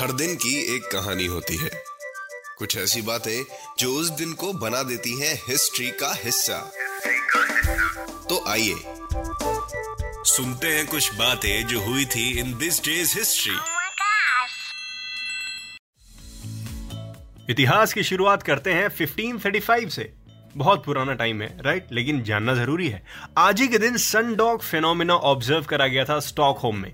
हर दिन की एक कहानी होती है, कुछ ऐसी बातें जो उस दिन को बना देती हैं हिस्ट्री का हिस्सा। तो आइए सुनते हैं कुछ बातें जो हुई थी इन दिस डेज हिस्ट्री। इतिहास की शुरुआत करते हैं 1535 से। बहुत पुराना टाइम है, राइट, लेकिन जानना जरूरी है। आज ही के दिन सनडॉग फेनोमेना ऑब्जर्व करा गया था स्टॉकहोम में।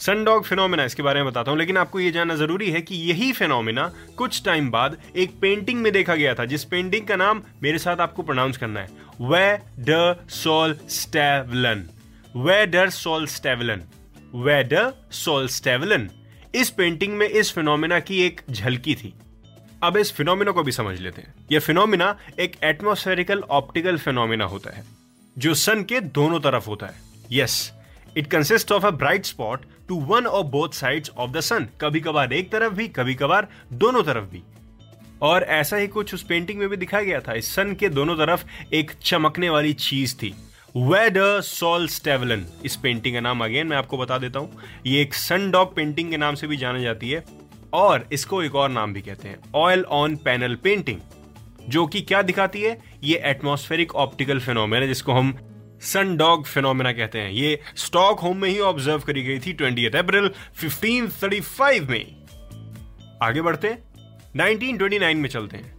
सनडॉग फेनोमेना, इसके बारे में बताता हूं, लेकिन आपको यह जानना जरूरी है कि यही फेनोमेना कुछ टाइम बाद एक पेंटिंग में देखा गया था, जिस पेंटिंग का नाम मेरे साथ आपको प्रोनाउंस करना है, वेडरसोलस्टावलन। वेडरसोलस्टावलन, वेडरसोलस्टावलन। इस पेंटिंग में इस फेनोमेना की एक झलकी थी। अब इस फिनोमिना को भी समझ लेते हैं। यह फिनोमिना एक एटमॉस्फेरिकल ऑप्टिकल फिनोमिना होता है जो सन के दोनों तरफ होता है। Yes, it consist of a bright spot to one और both sides of the sun. कभी कभार एक तरफ भी, कभी कभार दोनों तरफ भी। और ऐसा ही कुछ उस पेंटिंग में भी दिखाया गया था। इस सन के दोनों तरफ एक चमकने वाली चीज थी, वेडरसोलस्टावलन। इस पेंटिंग का नाम अगेन मैं आपको बता देता हूं, ये एक सनडॉग पेंटिंग के नाम से भी जानी जाती है और इसको एक और नाम भी कहते हैं, ऑयल ऑन पैनल पेंटिंग, जो कि क्या दिखाती है, ये एटमॉस्फेरिक ऑप्टिकल फिनोमेना जिसको हम सनडॉग फिनोमेना कहते हैं। ये स्टॉकहोम में ही ऑब्जर्व करी गई थी 20 अप्रैल 1535 में। आगे बढ़ते हैं, 1929 में चलते हैं।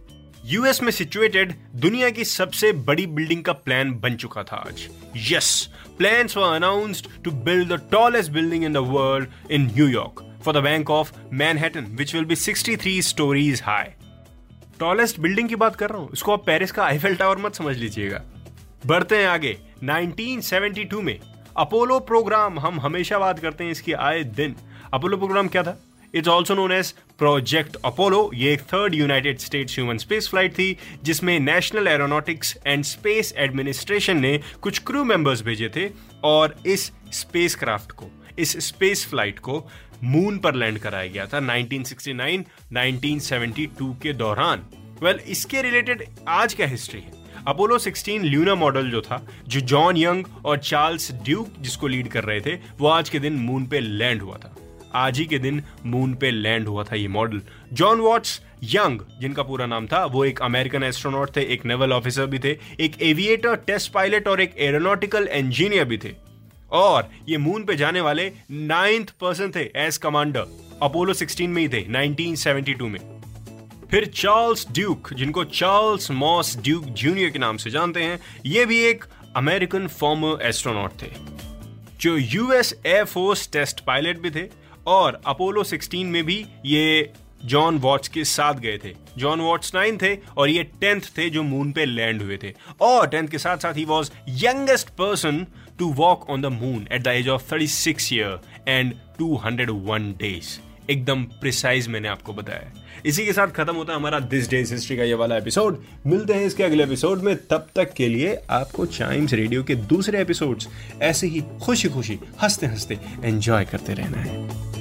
यूएस में सिचुएटेड दुनिया की सबसे बड़ी बिल्डिंग का प्लान बन चुका था आज। Yes, plans were announced to build the tallest building in the world in New York for the Bank of Manhattan, which will be 63 stories high. Tallest building की बात कर रहा हूँ, इसको आप पेरिस का आईफेल टावर मत समझ लीजिएगा। बढ़ते हैं आगे, 1972 में अपोलो प्रोग्राम। हम हमेशा बात करते हैं इसकी आए दिन। अपोलो प्रोग्राम क्या था? It's also known as Project Apollo. ये एक third United States human space flight थी जिसमें National Aeronautics and Space Administration ने कुछ क्रू मेंबर्स भेजे थे और इस स्पेस क्राफ्ट को, इस स्पेस फ्लाइट को मून पर लैंड कराया गया था 1969, 1972 के दौरान। well, इसके रिलेटेड आज क्या हिस्ट्री है? अपोलो 16 ल्यूना मॉडल जो था, जो जॉन यंग और चार्ल्स ड्यूक जिसको लीड कर रहे थे, वो आज के दिन मून पे लैंड हुआ था। आज ही के दिन मून पे लैंड हुआ था ये मॉडल। जॉन वॉट्स यंग, जिनका पूरा नाम था, वो एक अमेरिकन एस्ट्रोनॉट थे, एक नेवल ऑफिसर भी थे, एक एविएटर, टेस्ट पायलट और एक एरोनॉटिकल इंजीनियर भी थे और ये मून पे जाने वाले 9th पर्सन थे एज कमांडर। अपोलो 16 में ही थे, 1972 में। फिर चार्ल्स ड्यूक, जिनको चार्ल्स मॉस ड्यूक जूनियर के नाम से जानते हैं, ये भी एक अमेरिकन फॉर्मर एस्ट्रोनॉट थे जो यूएस एयरफोर्स टेस्ट पायलट भी थे और अपोलो 16 में भी ये जॉन वॉट्स के साथ गए थे। जॉन वॉट्स 9 थे और ये 10th थे जो मून पे लैंड हुए थे और 10th के साथ साथ ही was youngest person to walk on the moon at the age of 36 year and 201 days. एकदम precise मैंने आपको बताया। इसी के साथ खत्म होता है हमारा This Day's History का ये वाला एपिसोड। मिलते हैं इसके अगले एपिसोड में, तब तक के लिए आपको Chimes Radio के दूसरे एपिसोड्स ऐसे ही खुशी खुशी हंसते हंसते एंजॉय करते रहना है।